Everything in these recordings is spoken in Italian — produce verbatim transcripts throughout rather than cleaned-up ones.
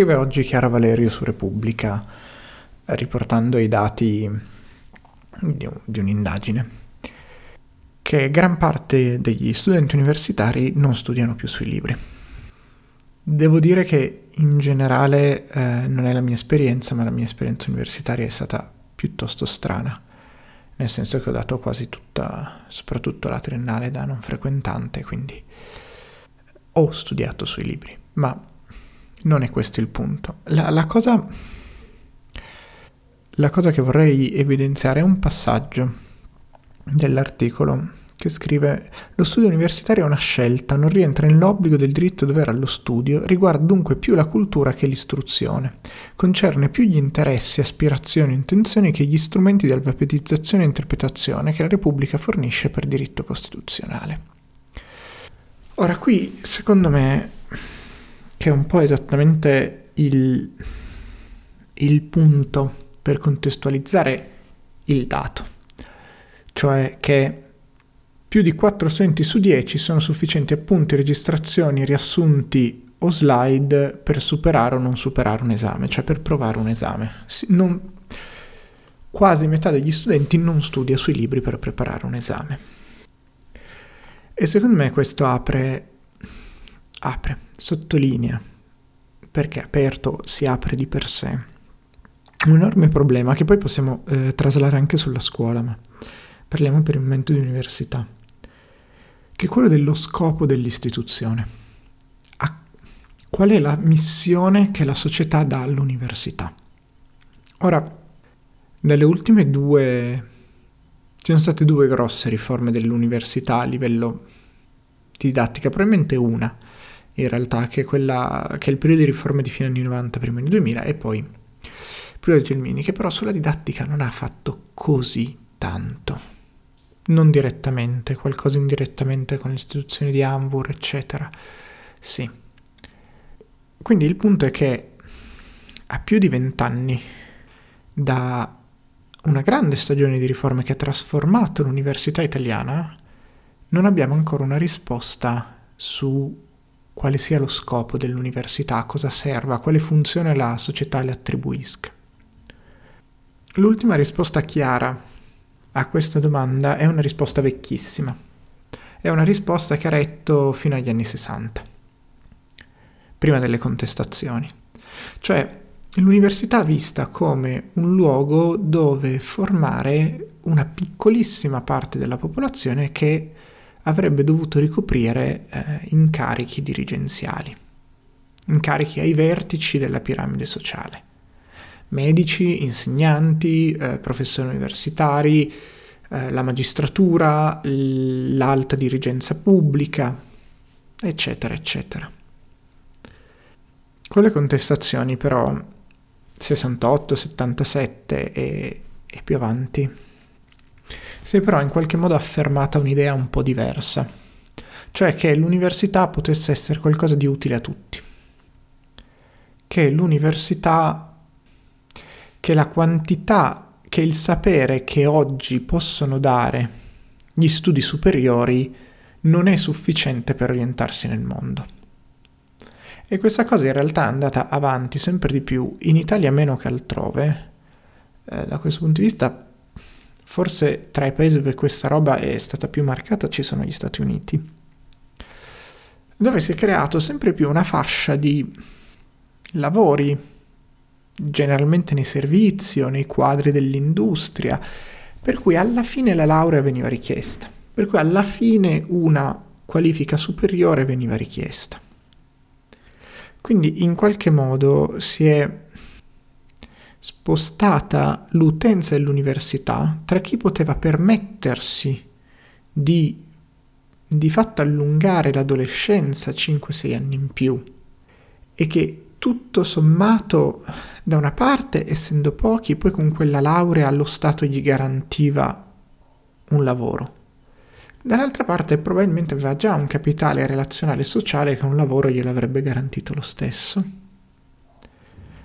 scrive oggi Chiara Valerio su Repubblica, riportando i dati di, un, di un'indagine, che gran parte degli studenti universitari non studiano più sui libri. Devo dire che in generale eh, non è la mia esperienza, ma la mia esperienza universitaria è stata piuttosto strana, nel senso che ho dato quasi tutta, soprattutto la triennale, da non frequentante, quindi ho studiato sui libri, ma non è questo il punto. La, la cosa, la cosa che vorrei evidenziare è un passaggio dell'articolo che scrive: lo studio universitario è una scelta, non rientra nell'obbligo del diritto dovere allo studio, riguarda dunque più la cultura che l'istruzione, concerne più gli interessi, aspirazioni e intenzioni che gli strumenti di alfabetizzazione e interpretazione che la Repubblica fornisce per diritto costituzionale. Ora, qui secondo me che è un po' esattamente il, il punto per contestualizzare il dato, cioè che più di quattro studenti su dieci sono sufficienti appunti, registrazioni, riassunti o slide per superare o non superare un esame, cioè per provare un esame. Non, quasi metà degli studenti non studia sui libri per preparare un esame. E secondo me questo apre, apre, sottolinea, perché aperto si apre di per sé, un enorme problema che poi possiamo eh, traslare anche sulla scuola, ma parliamo per il momento di università, che è quello dello scopo dell'istituzione. A, qual è la missione che la società dà all'università? Ora, nelle ultime due, ci sono state due grosse riforme dell'università a livello didattica, probabilmente una, in realtà, che è, quella, che è il periodo di riforme di fine anni novanta, prima anni duemila, e poi il periodo di Gelmini, che però sulla didattica non ha fatto così tanto. Non direttamente, qualcosa indirettamente con l'istituzione di Anvur, eccetera. Sì. Quindi il punto è che a più di vent'anni da una grande stagione di riforme che ha trasformato l'università italiana, non abbiamo ancora una risposta su quale sia lo scopo dell'università, cosa serva, quale funzione la società le attribuisca. L'ultima risposta chiara a questa domanda è una risposta vecchissima, è una risposta che ha retto fino agli anni sessanta, prima delle contestazioni, cioè l'università vista come un luogo dove formare una piccolissima parte della popolazione che avrebbe dovuto ricoprire eh, incarichi dirigenziali, incarichi ai vertici della piramide sociale. Medici, insegnanti, eh, professori universitari, eh, la magistratura, l'alta dirigenza pubblica, eccetera, eccetera. Con le contestazioni però, sessantotto, settantasette e, e più avanti, si è però in qualche modo affermata un'idea un po' diversa, cioè che l'università potesse essere qualcosa di utile a tutti, che l'università... che la quantità, che il sapere che oggi possono dare gli studi superiori non è sufficiente per orientarsi nel mondo. E questa cosa in realtà è andata avanti sempre di più, in Italia meno che altrove. Eh, da questo punto di vista, forse tra i paesi dove questa roba è stata più marcata ci sono gli Stati Uniti, dove si è creato sempre più una fascia di lavori, generalmente nei servizi o nei quadri dell'industria, per cui alla fine la laurea veniva richiesta, per cui alla fine una qualifica superiore veniva richiesta. Quindi in qualche modo si è spostata l'utenza dell'università tra chi poteva permettersi di di fatto allungare l'adolescenza cinque sei anni in più, e che tutto sommato, da una parte, essendo pochi, poi con quella laurea lo Stato gli garantiva un lavoro. Dall'altra parte probabilmente aveva già un capitale relazionale e sociale che un lavoro glielo avrebbe garantito lo stesso.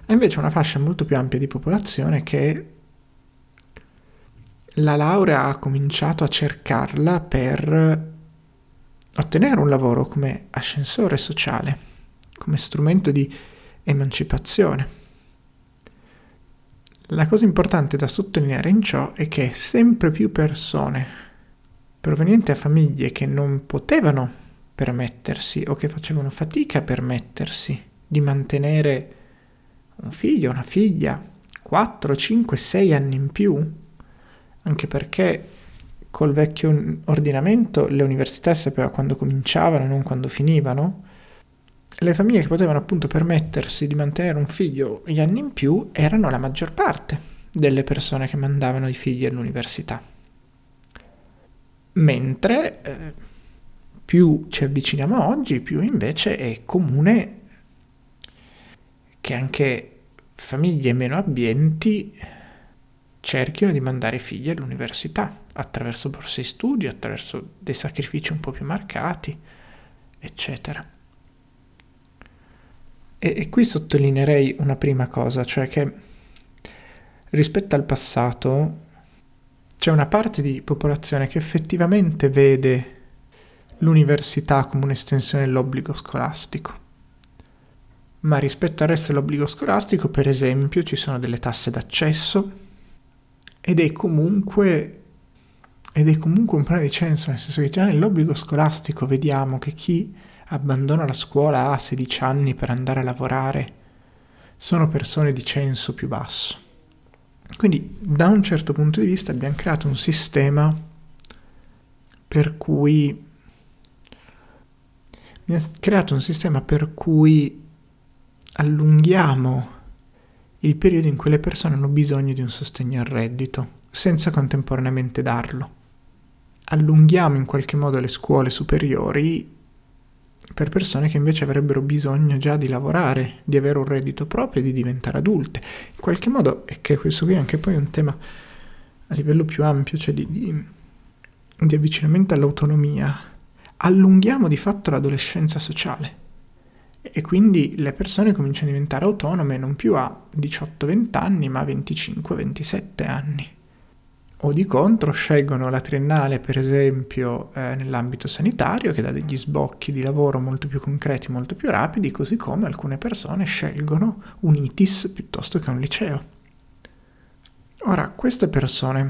E invece una fascia molto più ampia di popolazione che la laurea ha cominciato a cercarla per ottenere un lavoro come ascensore sociale, come strumento di emancipazione. La cosa importante da sottolineare in ciò è che sempre più persone provenienti da famiglie che non potevano permettersi o che facevano fatica a permettersi di mantenere un figlio, una figlia, quattro, cinque, sei anni in più, anche perché col vecchio ordinamento le università sapeva quando cominciavano e non quando finivano, le famiglie che potevano appunto permettersi di mantenere un figlio gli anni in più erano la maggior parte delle persone che mandavano i figli all'università. Mentre eh, più ci avviciniamo oggi, più invece è comune che anche famiglie meno abbienti cerchino di mandare i figli all'università attraverso borse di studio, attraverso dei sacrifici un po' più marcati, eccetera. E qui sottolineerei una prima cosa, cioè che rispetto al passato c'è una parte di popolazione che effettivamente vede l'università come un'estensione dell'obbligo scolastico, ma rispetto al resto dell'obbligo scolastico, per esempio, ci sono delle tasse d'accesso ed è comunque, ed è comunque un problema di censo, nel senso che già nell'obbligo scolastico vediamo che chi abbandona la scuola a sedici anni per andare a lavorare sono persone di censo più basso. Quindi da un certo punto di vista abbiamo creato un sistema per cui abbiamo creato un sistema per cui allunghiamo il periodo in cui le persone hanno bisogno di un sostegno al reddito senza contemporaneamente darlo. Allunghiamo in qualche modo le scuole superiori per persone che invece avrebbero bisogno già di lavorare, di avere un reddito proprio e di diventare adulte. In qualche modo, e che questo qui è anche poi un tema a livello più ampio, cioè di, di, di avvicinamento all'autonomia, allunghiamo di fatto l'adolescenza sociale e quindi le persone cominciano a diventare autonome non più a diciotto venti anni ma a venticinque ventisette anni. O di contro scelgono la triennale, per esempio, eh, nell'ambito sanitario, che dà degli sbocchi di lavoro molto più concreti, molto più rapidi, così come alcune persone scelgono un I T I S piuttosto che un liceo. Ora, queste persone,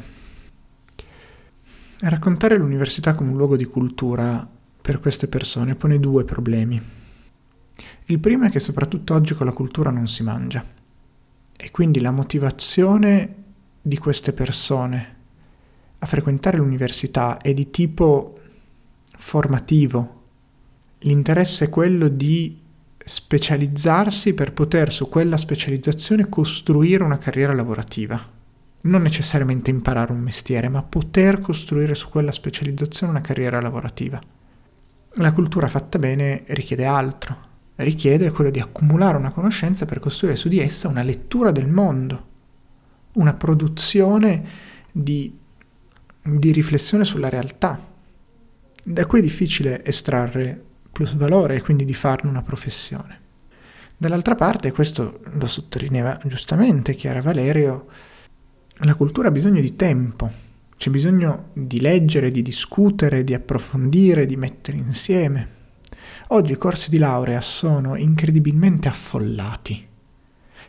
raccontare l'università come un luogo di cultura per queste persone pone due problemi. Il primo è che soprattutto oggi con la cultura non si mangia, e quindi la motivazione di queste persone a frequentare l'università è di tipo formativo. L'interesse è quello di specializzarsi per poter su quella specializzazione costruire una carriera lavorativa. Non necessariamente imparare un mestiere, ma poter costruire su quella specializzazione una carriera lavorativa. La cultura fatta bene richiede altro, richiede quello di accumulare una conoscenza per costruire su di essa una lettura del mondo, una produzione di, di riflessione sulla realtà. Da cui è difficile estrarre plusvalore e quindi di farne una professione. Dall'altra parte, questo lo sottolineava giustamente Chiara Valerio, la cultura ha bisogno di tempo, c'è bisogno di leggere, di discutere, di approfondire, di mettere insieme. Oggi i corsi di laurea sono incredibilmente affollati.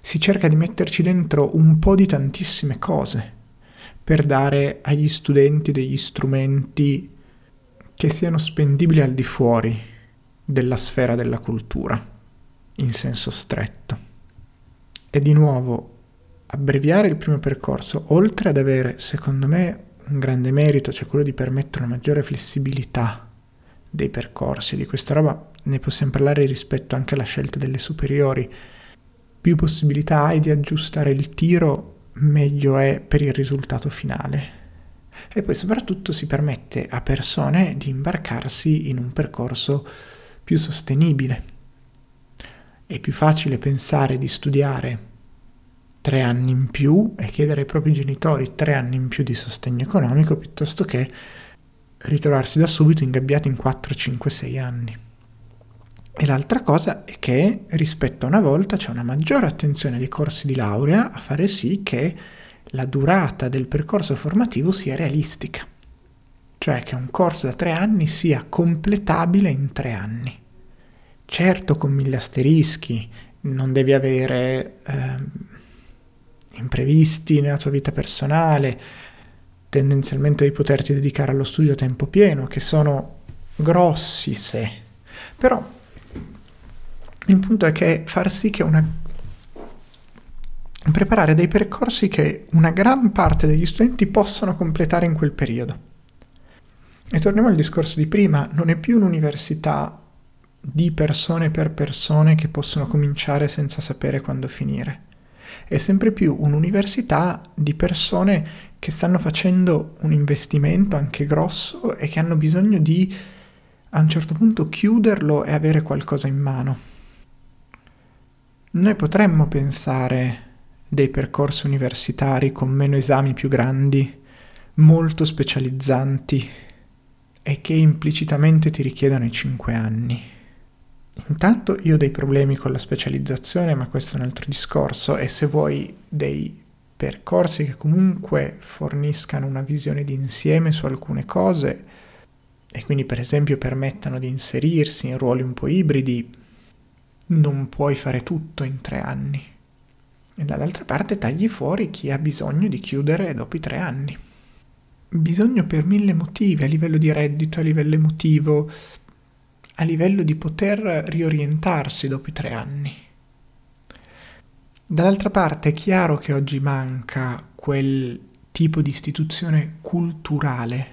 Si cerca di metterci dentro un po' di tantissime cose per dare agli studenti degli strumenti che siano spendibili al di fuori della sfera della cultura, in senso stretto. E di nuovo, abbreviare il primo percorso, oltre ad avere, secondo me, un grande merito, cioè quello di permettere una maggiore flessibilità dei percorsi, di questa roba ne possiamo parlare rispetto anche alla scelta delle superiori, più possibilità hai di aggiustare il tiro, meglio è per il risultato finale. E poi soprattutto si permette a persone di imbarcarsi in un percorso più sostenibile. È più facile pensare di studiare tre anni in più e chiedere ai propri genitori tre anni in più di sostegno economico piuttosto che ritrovarsi da subito ingabbiati in quattro, cinque, sei anni. E l'altra cosa è che rispetto a una volta c'è una maggiore attenzione dei corsi di laurea a fare sì che la durata del percorso formativo sia realistica, cioè che un corso da tre anni sia completabile in tre anni. Certo, con mille asterischi non devi avere eh, imprevisti nella tua vita personale, tendenzialmente devi poterti dedicare allo studio a tempo pieno, che sono grossi se. Però il punto è che far sì che una... preparare dei percorsi che una gran parte degli studenti possano completare in quel periodo. E torniamo al discorso di prima, non è più un'università di persone per persone che possono cominciare senza sapere quando finire. È sempre più un'università di persone che stanno facendo un investimento anche grosso e che hanno bisogno di, a un certo punto, chiuderlo e avere qualcosa in mano. Noi potremmo pensare dei percorsi universitari con meno esami più grandi, molto specializzanti e che implicitamente ti richiedono i cinque anni. Intanto io ho dei problemi con la specializzazione, ma questo è un altro discorso, e se vuoi dei percorsi che comunque forniscano una visione d'insieme su alcune cose e quindi per esempio permettano di inserirsi in ruoli un po' ibridi, non puoi fare tutto in tre anni. E dall'altra parte tagli fuori chi ha bisogno di chiudere dopo i tre anni. Bisogno per mille motivi, a livello di reddito, a livello emotivo, a livello di poter riorientarsi dopo i tre anni. Dall'altra parte è chiaro che oggi manca quel tipo di istituzione culturale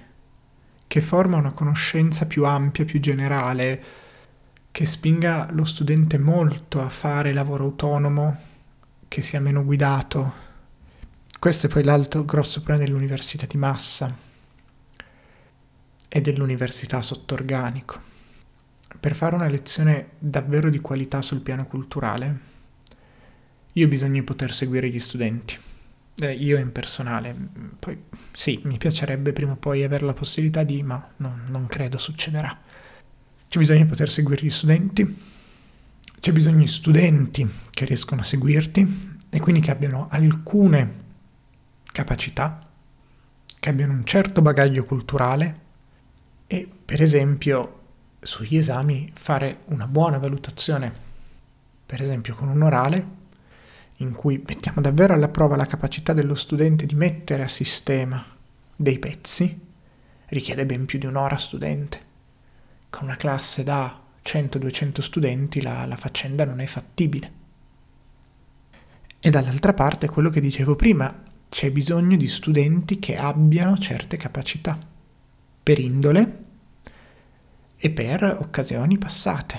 che forma una conoscenza più ampia, più generale, che spinga lo studente molto a fare lavoro autonomo, che sia meno guidato. Questo è poi l'altro grosso problema dell'università di massa e dell'università sotto organico. Per fare una lezione davvero di qualità sul piano culturale, io ho bisogno di poter seguire gli studenti. Eh, io in personale, poi sì, mi piacerebbe prima o poi avere la possibilità di, ma no, non credo succederà. C'è bisogno di poter seguire gli studenti. C'è bisogno di studenti che riescono a seguirti e quindi che abbiano alcune capacità, che abbiano un certo bagaglio culturale e, per esempio, sugli esami fare una buona valutazione, per esempio con un orale, in cui mettiamo davvero alla prova la capacità dello studente di mettere a sistema dei pezzi, richiede ben più di un'ora studente, con una classe da cento duecento studenti la, la faccenda non è fattibile. E dall'altra parte, quello che dicevo prima, c'è bisogno di studenti che abbiano certe capacità per indole e per occasioni passate.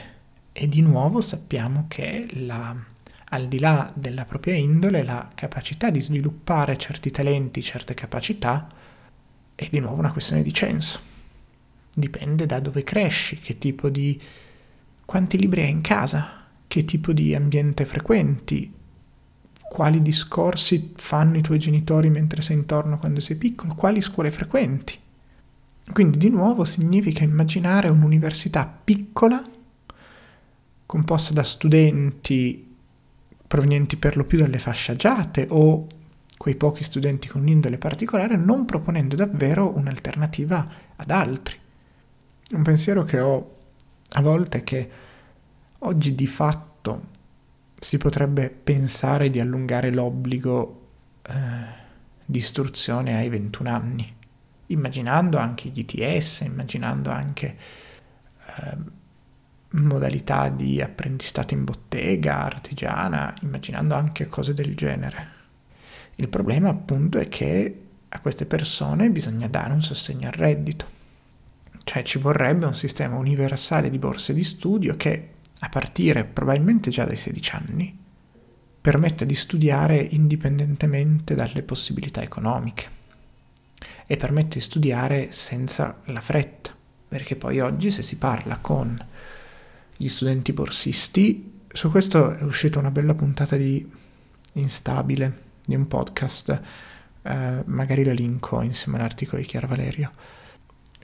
E di nuovo sappiamo che la, al di là della propria indole, la capacità di sviluppare certi talenti, certe capacità, è di nuovo una questione di censo. Dipende da dove cresci, che tipo di quanti libri hai in casa, che tipo di ambiente frequenti, quali discorsi fanno i tuoi genitori mentre sei intorno quando sei piccolo, quali scuole frequenti. Quindi di nuovo significa immaginare un'università piccola, composta da studenti provenienti per lo più dalle fasce agiate o quei pochi studenti con un'indole particolare, non proponendo davvero un'alternativa ad altri. Un pensiero che ho a volte è che oggi di fatto si potrebbe pensare di allungare l'obbligo eh, di istruzione ai ventuno anni, immaginando anche gli I T S, immaginando anche eh, modalità di apprendistato in bottega, artigiana, immaginando anche cose del genere. Il problema appunto è che a queste persone bisogna dare un sostegno al reddito. Cioè ci vorrebbe un sistema universale di borse di studio che, a partire probabilmente già dai sedici anni, permetta di studiare indipendentemente dalle possibilità economiche e permette di studiare senza la fretta, perché poi oggi se si parla con gli studenti borsisti, su questo è uscita una bella puntata di Instabile, di un podcast, eh, magari la linko insieme all'articolo di Chiara Valerio.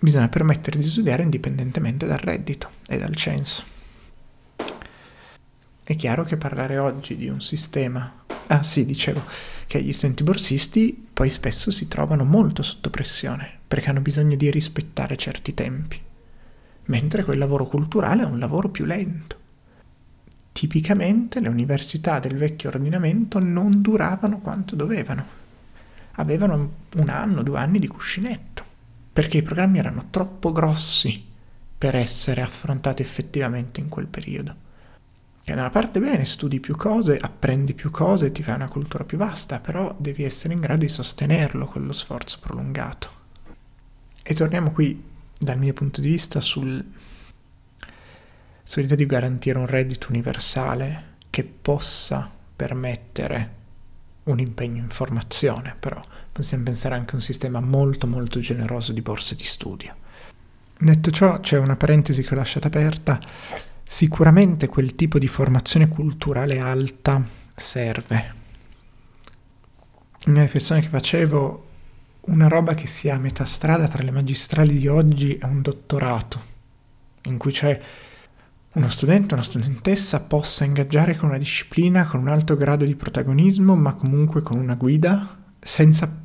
Bisogna permettere di studiare indipendentemente dal reddito e dal censo. È chiaro che parlare oggi di un sistema... Ah sì, dicevo che gli studenti borsisti poi spesso si trovano molto sotto pressione, perché hanno bisogno di rispettare certi tempi, mentre quel lavoro culturale è un lavoro più lento. Tipicamente le università del vecchio ordinamento non duravano quanto dovevano, avevano un anno, due anni di cuscinetto, perché i programmi erano troppo grossi per essere affrontati effettivamente in quel periodo. Che da una parte bene, studi più cose, apprendi più cose, ti fai una cultura più vasta, però devi essere in grado di sostenerlo quello sforzo prolungato. E torniamo qui, dal mio punto di vista, sul sull'idea di garantire un reddito universale che possa permettere un impegno in formazione, però possiamo pensare anche a un sistema molto molto generoso di borse di studio. Detto ciò, c'è una parentesi che ho lasciato aperta. Sicuramente quel tipo di formazione culturale alta serve. Una riflessione che facevo, una roba che sia a metà strada tra le magistrali di oggi e un dottorato, in cui c'è uno studente o una studentessa possa ingaggiare con una disciplina, con un alto grado di protagonismo, ma comunque con una guida, senza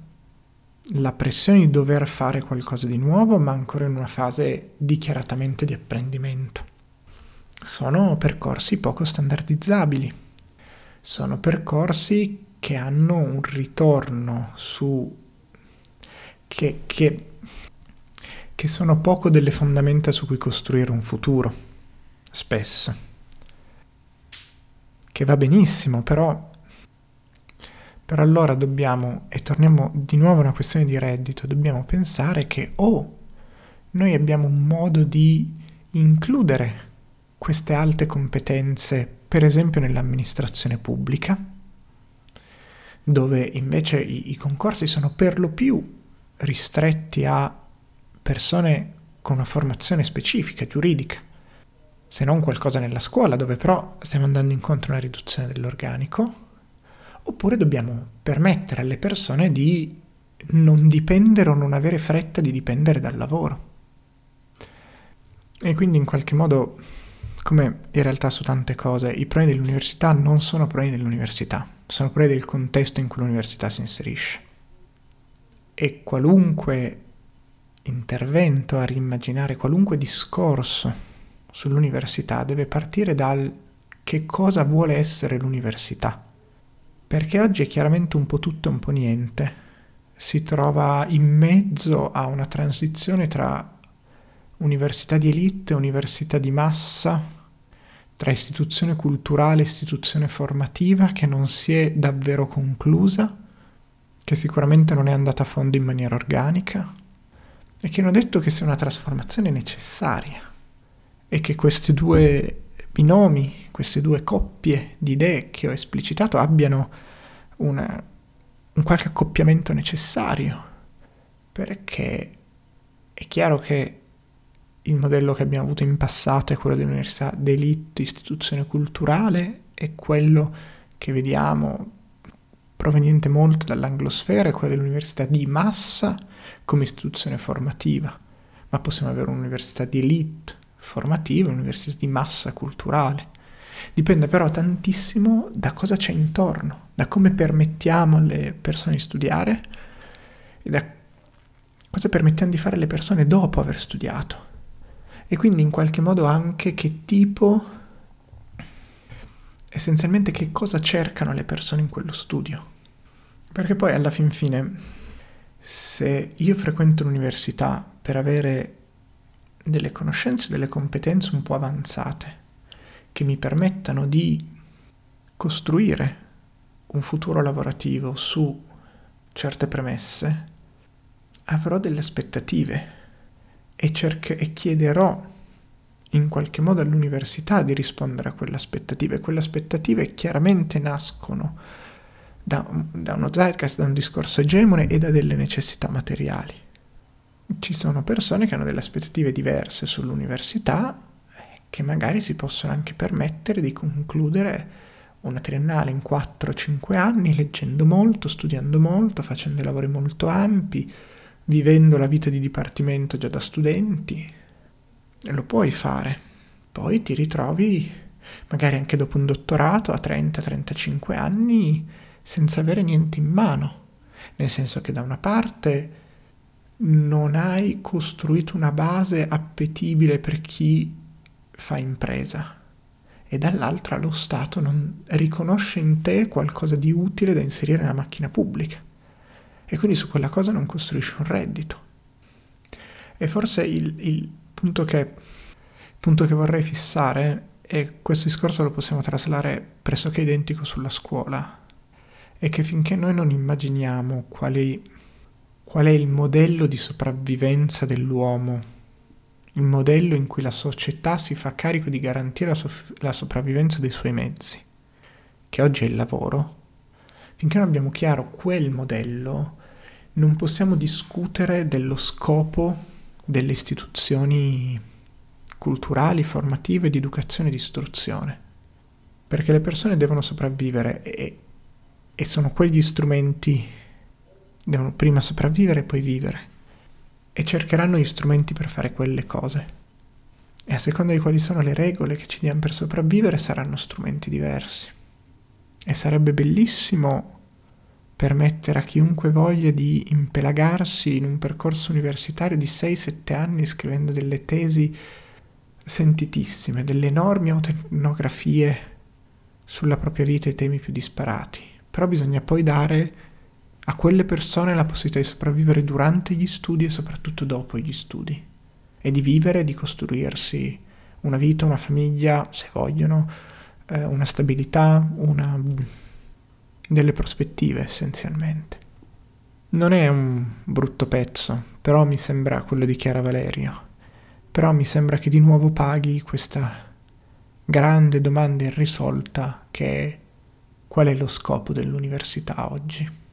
la pressione di dover fare qualcosa di nuovo, ma ancora in una fase dichiaratamente di apprendimento. Sono percorsi poco standardizzabili, sono percorsi che hanno un ritorno su che, che, che sono poco delle fondamenta su cui costruire un futuro, spesso, che va benissimo, però per allora dobbiamo, e torniamo di nuovo a una questione di reddito, dobbiamo pensare che o oh, noi abbiamo un modo di includere queste alte competenze, per esempio nell'amministrazione pubblica, dove invece i, i concorsi sono per lo più ristretti a persone con una formazione specifica, giuridica, se non qualcosa nella scuola, dove però stiamo andando incontro a una riduzione dell'organico, oppure dobbiamo permettere alle persone di non dipendere o non avere fretta di dipendere dal lavoro. E quindi in qualche modo, come in realtà su tante cose, i problemi dell'università non sono problemi dell'università, sono problemi del contesto in cui l'università si inserisce. E qualunque intervento a riimmaginare, qualunque discorso sull'università deve partire dal che cosa vuole essere l'università. Perché oggi è chiaramente un po' tutto e un po' niente, si trova in mezzo a una transizione tra università di elite, università di massa, tra istituzione culturale e istituzione formativa, che non si è davvero conclusa, che sicuramente non è andata a fondo in maniera organica e che hanno detto che sia una trasformazione necessaria e che questi due binomi, queste due coppie di idee che ho esplicitato abbiano una, un qualche accoppiamento necessario, perché è chiaro che il modello che abbiamo avuto in passato è quello dell'università d'elite, istituzione culturale, e quello che vediamo proveniente molto dall'anglosfera è quello dell'università di massa come istituzione formativa, ma possiamo avere un'università di elite formativa, un'università di massa culturale. Dipende però tantissimo da cosa c'è intorno, da come permettiamo alle persone di studiare e da cosa permettiamo di fare alle persone dopo aver studiato. E quindi in qualche modo anche che tipo, essenzialmente che cosa cercano le persone in quello studio. Perché poi alla fin fine, se io frequento l'università per avere delle conoscenze, delle competenze un po' avanzate, che mi permettano di costruire un futuro lavorativo su certe premesse, avrò delle aspettative. E, cerche- e chiederò in qualche modo all'università di rispondere a quelle aspettative. Quelle aspettative chiaramente nascono da, da uno zeitgeist, da un discorso egemone e da delle necessità materiali. Ci sono persone che hanno delle aspettative diverse sull'università, che magari si possono anche permettere di concludere una triennale in quattro o cinque anni, leggendo molto, studiando molto, facendo lavori molto ampi, vivendo la vita di dipartimento già da studenti. Lo puoi fare, poi ti ritrovi magari anche dopo un dottorato a trenta trentacinque anni senza avere niente in mano, nel senso che da una parte non hai costruito una base appetibile per chi fa impresa e dall'altra lo Stato non riconosce in te qualcosa di utile da inserire nella macchina pubblica e quindi su quella cosa non costruisci un reddito. E forse il, il punto che, il punto che vorrei fissare, e questo discorso lo possiamo traslare pressoché identico sulla scuola, è che finché noi non immaginiamo quali, qual è il modello di sopravvivenza dell'uomo, il modello in cui la società si fa carico di garantire la, soff- la sopravvivenza dei suoi mezzi, che oggi è il lavoro, finché non abbiamo chiaro quel modello, non possiamo discutere dello scopo delle istituzioni culturali, formative, di educazione e di istruzione, perché le persone devono sopravvivere e, e sono quegli strumenti, devono prima sopravvivere e poi vivere. E cercheranno gli strumenti per fare quelle cose. E a seconda di quali sono le regole che ci diamo per sopravvivere, saranno strumenti diversi. E sarebbe bellissimo permettere a chiunque voglia di impelagarsi in un percorso universitario di sei sette anni scrivendo delle tesi sentitissime, delle enormi autoetnografie sulla propria vita e i temi più disparati. Però bisogna poi dare a quelle persone la possibilità di sopravvivere durante gli studi e soprattutto dopo gli studi, e di vivere e di costruirsi una vita, una famiglia, se vogliono, eh, una stabilità, una delle prospettive essenzialmente. Non è un brutto pezzo, però mi sembra quello di Chiara Valerio, però mi sembra che di nuovo paghi questa grande domanda irrisolta che è: qual è lo scopo dell'università oggi?